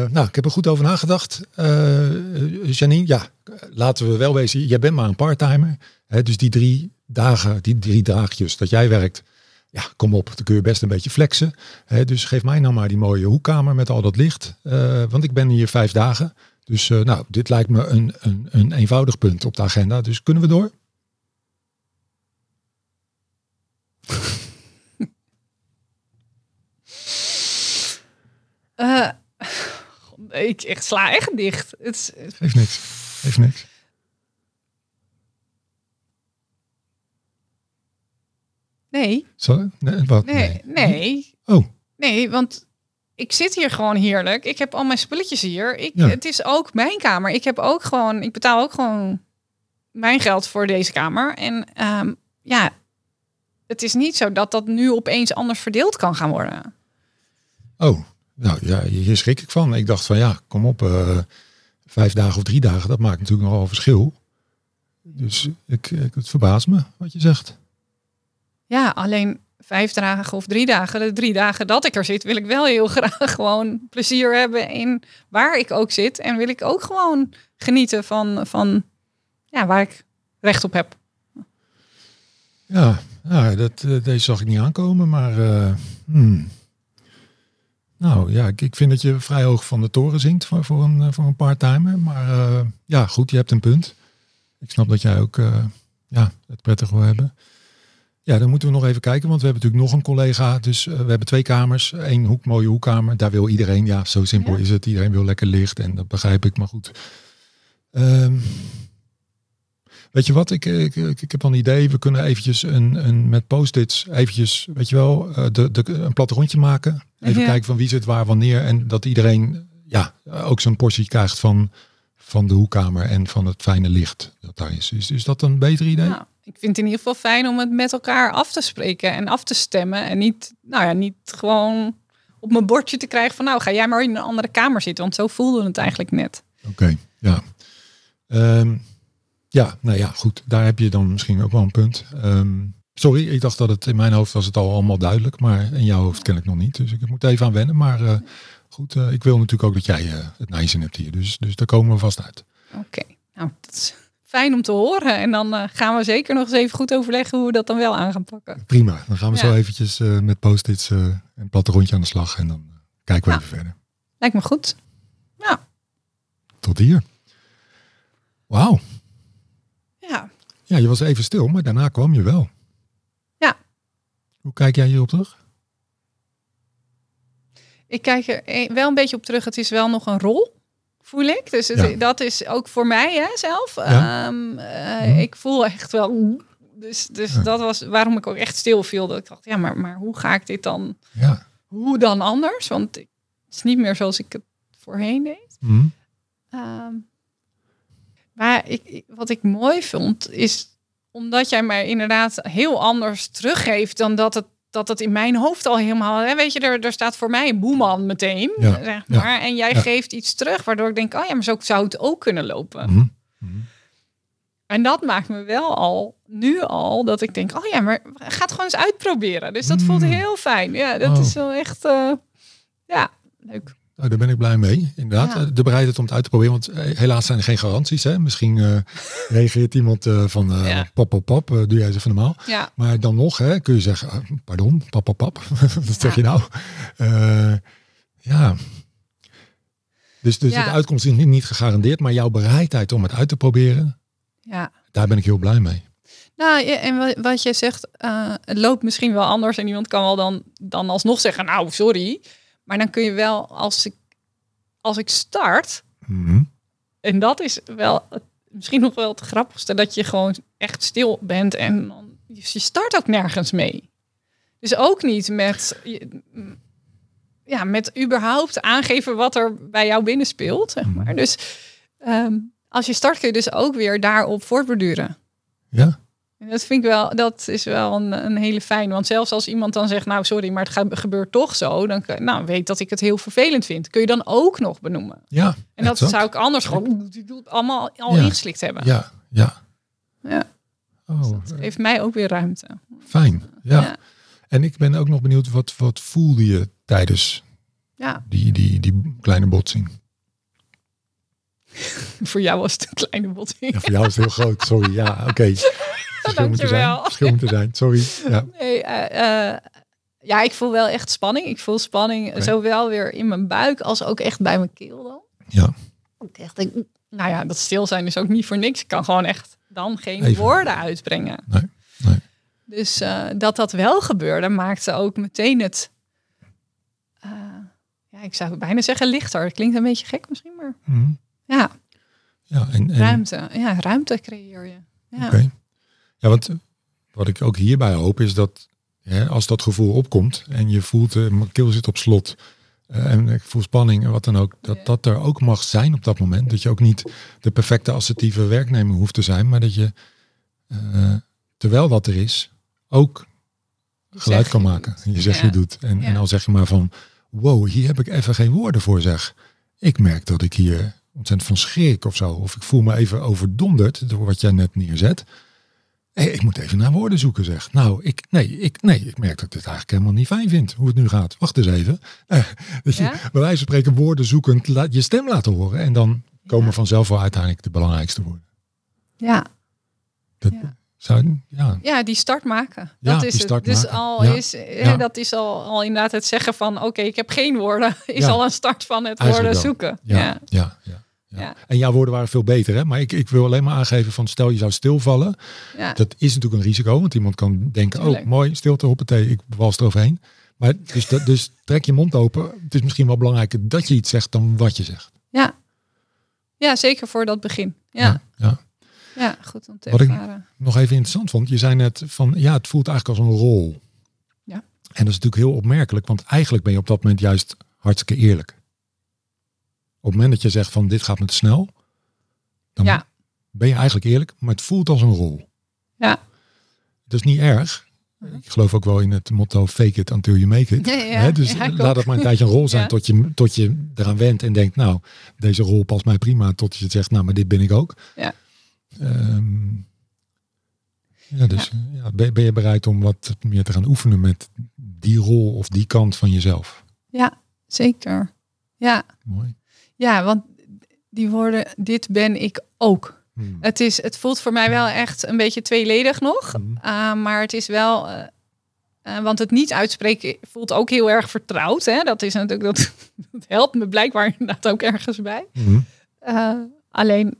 nou, ik heb er goed over nagedacht. Uh, Janine, ja, laten we wel wezen. Jij bent maar een parttimer. Hè, dus die drie dagen, die drie daagjes dat jij werkt. Ja, kom op, dan kun je best een beetje flexen. Hè, dus geef mij nou maar die mooie hoekkamer met al dat licht. Uh, want ik ben hier vijf dagen. Dus uh, nou, dit lijkt me een, een, een eenvoudig punt op de agenda. Dus kunnen we door? Uh, ik, ik sla echt dicht. Het is... Geeft niks. Geeft niks. Nee. Sorry? Nee, wat? Nee, nee. Nee. Oh. Nee, want ik zit hier gewoon heerlijk. Ik heb al mijn spulletjes hier. Ik, ja. Het is ook mijn kamer. Ik heb ook gewoon, ik betaal ook gewoon mijn geld voor deze kamer. En um, ja, het is niet zo dat dat nu opeens anders verdeeld kan gaan worden. Oh. Nou ja, hier schrik ik van. Ik dacht van ja, kom op, uh, vijf dagen of drie dagen, dat maakt natuurlijk nogal verschil. Dus ik, ik, het verbaast me wat je zegt. Ja, alleen vijf dagen of drie dagen, de drie dagen dat ik er zit, wil ik wel heel graag gewoon plezier hebben in waar ik ook zit. En wil ik ook gewoon genieten van, van ja, waar ik recht op heb. Ja, nou, dat, deze zag ik niet aankomen, maar... Uh, hmm. Nou ja, ik vind dat je vrij hoog van de toren zingt voor, voor een, voor een part-timer. Maar uh, ja, goed, je hebt een punt. Ik snap dat jij ook uh, ja, het prettig wil hebben. Ja, dan moeten we nog even kijken, want we hebben natuurlijk nog een collega. Dus uh, we hebben twee kamers, één hoek, mooie hoekkamer. Daar wil iedereen, ja, zo simpel ja. is het. Iedereen wil lekker licht en dat begrijp ik, maar goed. Um, weet je wat, ik, ik, ik heb al een idee. We kunnen eventjes een, een, met post-its eventjes, weet je wel, de, de, een plattegrondje maken. Even ja. kijken van wie zit waar, wanneer. En dat iedereen ja, ook zo'n portie krijgt van, van de hoekkamer en van het fijne licht dat daar is. Is, is dat een beter idee? Nou, ik vind het in ieder geval fijn om het met elkaar af te spreken en af te stemmen. En niet, nou ja, niet gewoon op mijn bordje te krijgen van nou, ga jij maar in een andere kamer zitten. Want zo voelde het eigenlijk net. Oké, okay, ja. Um, ja, nou ja, goed. Daar heb je dan misschien ook wel een punt. Um, sorry, ik dacht dat het in mijn hoofd was het al allemaal duidelijk. Maar in jouw hoofd ken ik nog niet. Dus ik moet even aan wennen. Maar uh, goed, uh, ik wil natuurlijk ook dat jij uh, het naar je zin hebt hier. Dus, dus daar komen we vast uit. Oké, okay. Nou dat is fijn om te horen. En dan uh, gaan we zeker nog eens even goed overleggen hoe we dat dan wel aan gaan pakken. Prima, dan gaan we ja. zo eventjes uh, met post-its uh, een platte rondje aan de slag. En dan uh, kijken we nou, even verder. Lijkt me goed. Nou. Tot hier. Wauw. Ja. Ja, je was even stil, maar daarna kwam je wel. Ja. Hoe kijk jij hierop terug? Ik kijk er wel een beetje op terug. Het is wel nog een rol, voel ik. Dus het, ja. dat is ook voor mij hè, zelf. Ja. Um, uh, hm. Ik voel echt wel... Dus, dus ja. dat was waarom ik ook echt stil viel. Dat ik dacht, ja, maar, maar hoe ga ik dit dan... Ja. Hoe dan anders? Want het is niet meer zoals ik het voorheen deed. Hm. Um, Maar ik, wat ik mooi vond, is omdat jij mij inderdaad heel anders teruggeeft dan dat het, dat het in mijn hoofd al helemaal... Hè, weet je, er, er staat voor mij een boeman meteen, ja, zeg maar. Ja, en jij ja. geeft iets terug, waardoor ik denk, oh ja, maar zo zou het ook kunnen lopen. Mm-hmm. Mm-hmm. En dat maakt me wel al, nu al, dat ik denk, oh ja, maar ga het gewoon eens uitproberen. Dus dat mm. voelt heel fijn. Ja, dat oh. is wel echt, uh, ja, leuk. Nou, daar ben ik blij mee, inderdaad. Ja. De bereidheid om het uit te proberen, want helaas zijn er geen garanties. Hè? Misschien uh, reageert iemand uh, van uh, ja. pap, pap, pap, uh, doe jij ze van normaal. Ja. Maar dan nog hè, kun je zeggen, uh, pardon, pap, pap, pap. Wat ja. zeg je nou? Uh, ja. Dus, dus ja. de uitkomst is niet gegarandeerd, maar jouw bereidheid om het uit te proberen, ja. daar ben ik heel blij mee. Nou, ja, en wat je zegt, uh, het loopt misschien wel anders en iemand kan wel dan, dan alsnog zeggen, nou, sorry... Maar dan kun je wel, als ik, als ik start, mm-hmm. en dat is wel misschien nog wel het grappigste, dat je gewoon echt stil bent en dan, dus je start ook nergens mee. Dus ook niet met, ja, met überhaupt aangeven wat er bij jou binnen speelt, zeg maar. Dus um, als je start kun je dus ook weer daarop voortborduren. Ja. En dat vind ik wel, dat is wel een, een hele fijn. Want zelfs als iemand dan zegt, nou sorry, maar het gebeurt toch zo. Dan kan, nou, weet dat ik het heel vervelend vind. Kun je dan ook nog benoemen. Ja, en dat exact. Zou ik anders gewoon allemaal al ja. ingeslikt hebben. Ja, ja. ja. Oh, dus dat geeft mij ook weer ruimte. Fijn, ja. ja. En ik ben ook nog benieuwd, wat, wat voelde je tijdens ja. die, die, die kleine botsing? Voor jou was het een kleine botsing. Ja, voor jou is het heel groot, sorry. Ja, oké. Okay. Dankjewel. Verschil moeten zijn, sorry. Ja. Nee, uh, uh, ja, ik voel wel echt spanning. Ik voel spanning okay. zowel weer in mijn buik als ook echt bij mijn keel dan. Ja. Ik echt denk, nou ja, dat stil zijn is ook niet voor niks. Ik kan gewoon echt dan geen Even. woorden uitbrengen. Nee, nee. Dus uh, dat dat wel gebeurde, maakte ook meteen het... Uh, ja, ik zou bijna zeggen lichter. Dat klinkt een beetje gek misschien, maar... Mm. Ja. Ja en, en... Ruimte. Ja, ruimte creëer je. Ja. Oké. Okay. Ja, want wat ik ook hierbij hoop is dat hè, als dat gevoel opkomt en je voelt, uh, mijn keel zit op slot uh, en ik voel spanning en wat dan ook, dat dat er ook mag zijn op dat moment. Dat je ook niet de perfecte assertieve werknemer hoeft te zijn, maar dat je, uh, terwijl dat er is, ook geluid kan maken. Je zegt, je doet. En, en al zeg je maar van, wow, hier heb ik even geen woorden voor zeg. Ik merk dat ik hier ontzettend van schrik of zo. Of ik voel me even overdonderd door wat jij net neerzet. Hey, ik moet even naar woorden zoeken, zeg. Nou, ik, nee, ik, nee, ik merk dat ik dit eigenlijk helemaal niet fijn vind, hoe het nu gaat. Wacht eens even. Uh, dat je ja? bij wijze van spreken woorden zoekend je stem laten horen. En dan komen ja. vanzelf wel uiteindelijk de belangrijkste woorden. Ja. Dat, ja. Zou, ja. ja, die start maken. Ja, dat is die start het. Dus maken. Al ja. is, eh, ja. dat is al, al inderdaad het zeggen van, oké, okay, ik heb geen woorden. Is ja. al een start van het eigenlijk woorden wel. Zoeken. Ja, ja, ja. ja. Ja. Ja. En jouw woorden waren veel beter, hè? Maar ik, ik wil alleen maar aangeven van stel je zou stilvallen. Ja. Dat is natuurlijk een risico, want iemand kan denken, oh mooi, stilte, hoppatee, ik wals eroverheen. Maar dus, dus trek je mond open. Het is misschien wel belangrijker dat je iets zegt dan wat je zegt. Ja, ja zeker voor dat begin. Ja. Ja, ja. Ja, goed om te ervaren. Wat ik nog even interessant vond, je zei net van ja, het voelt eigenlijk als een rol. Ja. En dat is natuurlijk heel opmerkelijk, want eigenlijk ben je op dat moment juist hartstikke eerlijk. Op het moment dat je zegt van dit gaat me te snel, dan ja. ben je eigenlijk eerlijk, maar het voelt als een rol. Ja. Dat is niet erg. Ik geloof ook wel in het motto fake it until you make it. Ja, ja. He, dus ja, laat ook. Dat maar een tijdje een rol zijn ja. tot, je, tot je eraan went en denkt nou, deze rol past mij prima. Tot je zegt nou, maar dit ben ik ook. Ja. Um, ja, dus, ja. Ja, ben, ben je bereid om wat meer te gaan oefenen met die rol of die kant van jezelf? Ja, zeker. Ja, mooi. Ja, want die woorden, dit ben ik ook. Hmm. Het, is, het voelt voor mij wel echt een beetje tweeledig nog. Hmm. Uh, maar het is wel... Uh, uh, want het niet uitspreken voelt ook heel erg vertrouwd. Hè? Dat is natuurlijk dat, dat helpt me blijkbaar inderdaad ook ergens bij. Hmm. Uh, alleen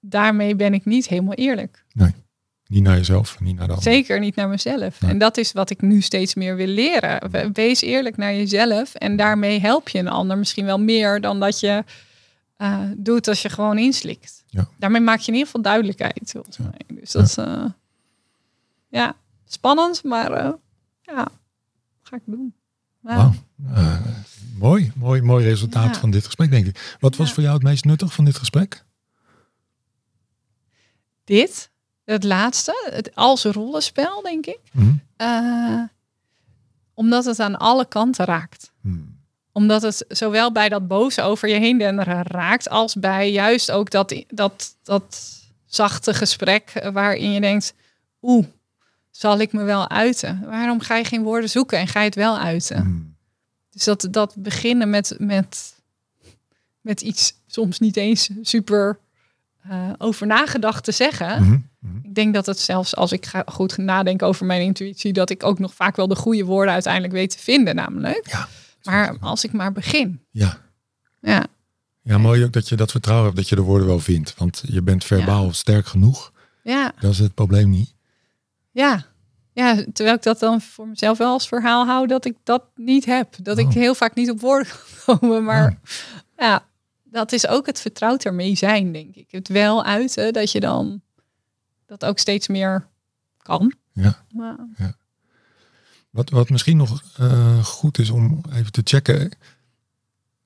daarmee ben ik niet helemaal eerlijk. Nee, niet naar jezelf, niet naar de ander. Zeker niet naar mezelf. Nee. En dat is wat ik nu steeds meer wil leren. Hmm. Wees eerlijk naar jezelf. En daarmee help je een ander misschien wel meer dan dat je... Uh, doet als je gewoon inslikt. Ja. Daarmee maak je in ieder geval duidelijkheid. Volgens ja. mij. Dus dat is ja. Uh, ja, spannend, maar uh, ja, ga ik doen. Ja. Wow. Uh, mooi, mooi, mooi resultaat ja. van dit gesprek, denk ik. Wat was ja. voor jou het meest nuttig van dit gesprek? Dit, het laatste, het als rollenspel, denk ik. Mm-hmm. Uh, omdat het aan alle kanten raakt. Mm. Omdat het zowel bij dat boze over je heen denderen raakt... als bij juist ook dat, dat, dat zachte gesprek waarin je denkt... oeh, zal ik me wel uiten? Waarom ga je geen woorden zoeken en ga je het wel uiten? Mm. Dus dat, dat beginnen met, met, met iets soms niet eens super uh, over nagedacht te zeggen... Mm-hmm. Ik denk dat het zelfs als ik ga goed nadenken over mijn intuïtie... dat ik ook nog vaak wel de goede woorden uiteindelijk weet te vinden namelijk... Ja. Maar als ik maar begin. Ja. Ja. Ja, mooi ook dat je dat vertrouwen hebt, dat je de woorden wel vindt. Want je bent verbaal ja. sterk genoeg. Ja. Dat is het probleem niet. Ja. Ja, terwijl ik dat dan voor mezelf wel als verhaal hou, dat ik dat niet heb. Dat oh. ik heel vaak niet op woorden kan komen. Maar ja. ja, dat is ook het vertrouwd ermee zijn, denk ik. Het wel uiten, dat je dan dat ook steeds meer kan. Ja. Maar, ja. Wat, wat misschien nog uh, goed is om even te checken. Ik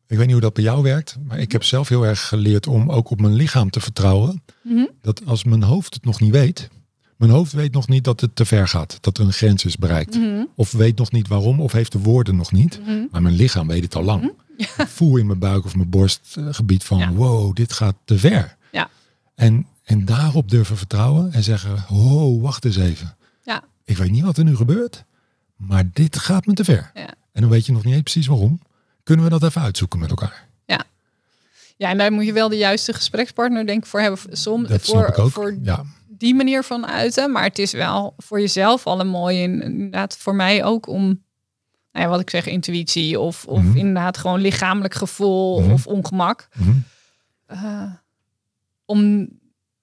weet niet hoe dat bij jou werkt. Maar ik heb zelf heel erg geleerd om ook op mijn lichaam te vertrouwen. Mm-hmm. Dat als mijn hoofd het nog niet weet. Mijn hoofd weet nog niet dat het te ver gaat. Dat er een grens is bereikt. Mm-hmm. Of weet nog niet waarom. Of heeft de woorden nog niet. Mm-hmm. Maar mijn lichaam weet het al lang. Mm-hmm. Ja. Ik voel in mijn buik of mijn borstgebied van. Ja. Wow, dit gaat te ver. Ja. En, en daarop durven vertrouwen. En zeggen, oh, wacht eens even. Ja. Ik weet niet wat er nu gebeurt. Maar dit gaat me te ver. Ja. En dan weet je nog niet precies waarom. Kunnen we dat even uitzoeken met elkaar? Ja. Ja, en daar moet je wel de juiste gesprekspartner denk ik voor hebben. Soms voor, voor ja. die manier van uiten. Maar het is wel voor jezelf al een mooie. Inderdaad voor mij ook om, nou ja, wat ik zeg, intuïtie. Of, of mm-hmm. inderdaad gewoon lichamelijk gevoel mm-hmm. of ongemak. Mm-hmm. Uh, om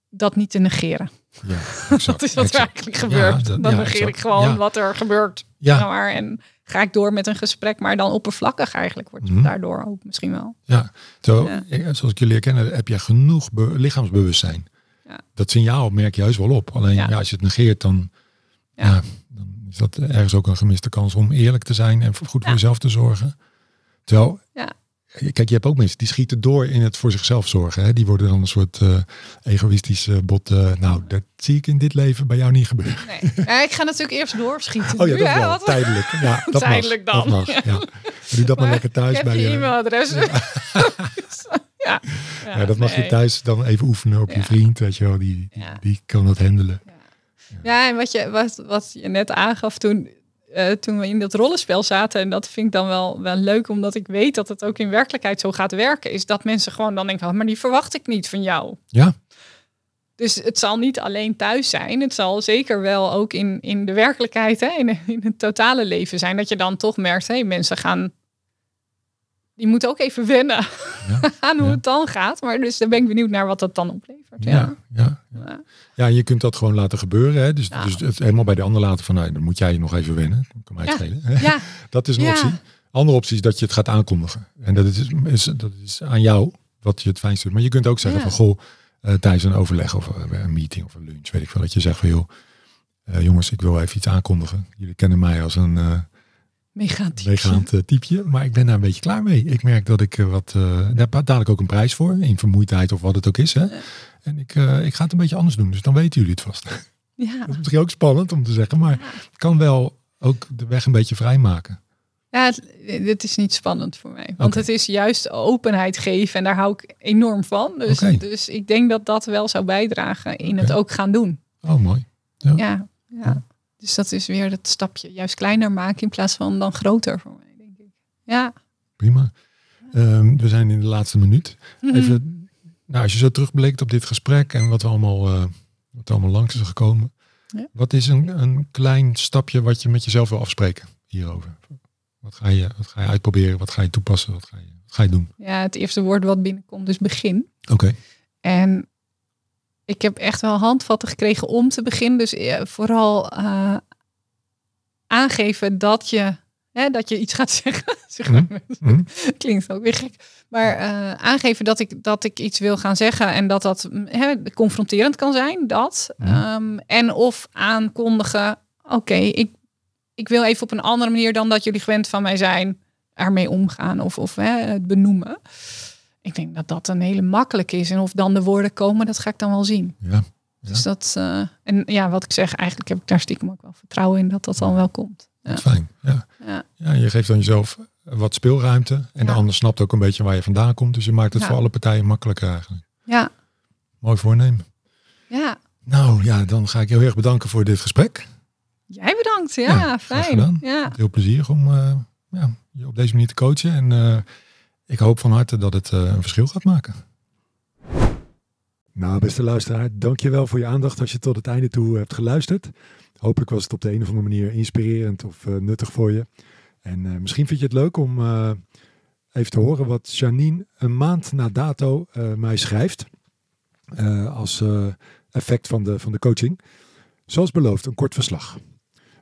dat niet te negeren. Ja, exact, dat is wat exact. Er eigenlijk gebeurt. Ja, dat, dan ja, negeer ik gewoon ja. wat er gebeurt. Ja. Maar, en ga ik door met een gesprek, maar dan oppervlakkig eigenlijk wordt het mm-hmm. daardoor ook misschien wel. Ja, zo, ja. Zoals ik je leer kennen, heb jij genoeg be- lichaamsbewustzijn. Ja. Dat signaal merk je juist wel op. Alleen ja. Ja, als je het negeert, dan, ja. Ja, dan is dat ergens ook een gemiste kans om eerlijk te zijn en goed ja. voor jezelf te zorgen. Terwijl... Ja. Kijk, je hebt ook mensen die schieten door in het voor zichzelf zorgen. Hè? Die worden dan een soort uh, egoïstische bot. Uh, nou, dat zie ik in dit leven bij jou niet gebeuren. Nee, ja, ik ga natuurlijk eerst doorschieten. Oh ja, dat wel. Wat? Tijdelijk. Ja, dat tijdelijk mag. Dan. Dat mag, ja. Doe dat maar, maar lekker thuis bij je. Ik heb je e-mailadres. Ja. ja. Ja, ja, dat mag nee. je thuis dan even oefenen op ja. je vriend. Weet je wel, die, die, ja. die kan dat handelen. Ja, ja. ja en wat je, wat, wat je net aangaf toen... Uh, toen we in dat rollenspel zaten, en dat vind ik dan wel, wel leuk, omdat ik weet dat het ook in werkelijkheid zo gaat werken, is dat mensen gewoon dan denken, oh, maar die verwacht ik niet van jou. Ja. Dus het zal niet alleen thuis zijn, het zal zeker wel ook in, in de werkelijkheid, hè, in, in het totale leven zijn, dat je dan toch merkt, hé, hey, mensen gaan, die moeten ook even wennen ja, aan hoe ja. het dan gaat. Maar dus dan ben ik benieuwd naar wat dat dan oplevert. Ja, ja, ja, ja. ja. ja je kunt dat gewoon laten gebeuren. Hè? Dus, ja. dus het helemaal bij de ander laten van, nou, dan moet jij je nog even wennen. Dat kan mij ja. schelen. Ja. Dat is een ja. optie. Andere optie is dat je het gaat aankondigen. En dat is, is, dat is aan jou wat je het fijnst doet. Maar je kunt ook zeggen ja. van, goh, uh, tijdens een overleg of uh, een meeting of een lunch, weet ik veel, dat je zegt van joh, uh, jongens, ik wil even iets aankondigen. Jullie kennen mij als een uh, meegaand uh, typeje, maar ik ben daar een beetje klaar mee. Ik merk dat ik uh, wat, uh, daar betaal ik ook een prijs voor, in vermoeidheid of wat het ook is. Hè? En ik, uh, ik ga het een beetje anders doen, dus dan weten jullie het vast. Ja. Dat is misschien ook spannend om te zeggen, maar het kan wel ook de weg een beetje vrijmaken. Ja, dit is niet spannend voor mij. Want okay. Het is juist openheid geven en daar hou ik enorm van. Dus, okay. dus ik denk dat dat wel zou bijdragen in okay. het ook gaan doen. Oh, mooi. Ja. Ja, ja. ja, dus dat is weer dat stapje. Juist kleiner maken in plaats van dan groter voor mij, denk ik. Ja. Prima. Um, we zijn in de laatste minuut. Mm-hmm. Even, nou, als je zo terugblikt op dit gesprek en wat we allemaal... Uh, Wat allemaal langs is gekomen. Ja. Wat is een, een klein stapje wat je met jezelf wil afspreken hierover? Wat ga je, wat ga je uitproberen? Wat ga je toepassen? Wat ga je, wat ga je doen? Ja, het eerste woord wat binnenkomt is begin. Oké. Okay. En ik heb echt wel handvatten gekregen om te beginnen. Dus vooral uh, aangeven dat je, hè, dat je iets gaat zeggen. Mm-hmm. Klinkt ook weer gek. Maar uh, aangeven dat ik, dat ik iets wil gaan zeggen. En dat dat he, confronterend kan zijn. Dat. Ja. Um, en of aankondigen. Oké, okay, ik, ik wil even op een andere manier dan dat jullie gewend van mij zijn. Ermee omgaan. Of, of he, het benoemen. Ik denk dat dat een hele makkelijk is. En of dan de woorden komen, dat ga ik dan wel zien. Ja. Ja. Dus dat. Uh, en ja, wat ik zeg. Eigenlijk heb ik daar stiekem ook wel vertrouwen in. Dat dat dan wel komt. Ja. Fijn. Ja. Ja. Ja, je geeft dan jezelf wat speelruimte. En ja. de ander snapt ook een beetje waar je vandaan komt. Dus je maakt het ja. voor alle partijen makkelijker eigenlijk. Ja. Mooi voornemen. Ja. Nou ja, dan ga ik heel erg bedanken voor dit gesprek. Jij bedankt. Ja, ja fijn. Ja. Heel plezier om uh, ja, je op deze manier te coachen. En uh, ik hoop van harte dat het uh, een verschil gaat maken. Nou, beste luisteraar, dankjewel voor je aandacht als je tot het einde toe hebt geluisterd. Hopelijk was het op de een of andere manier inspirerend of uh, nuttig voor je. En uh, misschien vind je het leuk om uh, even te horen wat Janine een maand na dato uh, mij schrijft. Uh, als uh, effect van de, van de coaching. Zoals beloofd, een kort verslag.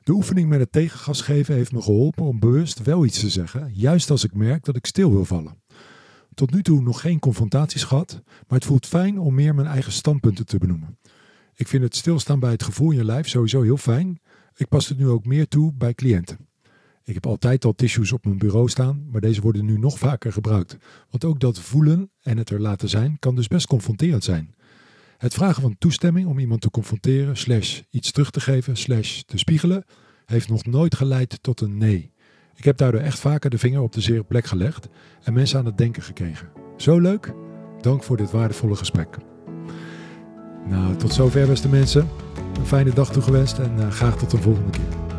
De oefening met het tegengas geven heeft me geholpen om bewust wel iets te zeggen. Juist als ik merk dat ik stil wil vallen. Tot nu toe nog geen confrontaties gehad. Maar het voelt fijn om meer mijn eigen standpunten te benoemen. Ik vind het stilstaan bij het gevoel in je lijf sowieso heel fijn. Ik pas het nu ook meer toe bij cliënten. Ik heb altijd al tissues op mijn bureau staan, maar deze worden nu nog vaker gebruikt. Want ook dat voelen en het er laten zijn kan dus best confronterend zijn. Het vragen van toestemming om iemand te confronteren, slash iets terug te geven, slash te spiegelen, heeft nog nooit geleid tot een nee. Ik heb daardoor echt vaker de vinger op de zere plek gelegd en mensen aan het denken gekregen. Zo leuk? Dank voor dit waardevolle gesprek. Nou, tot zover beste mensen. Een fijne dag toegewenst en uh, graag tot de volgende keer.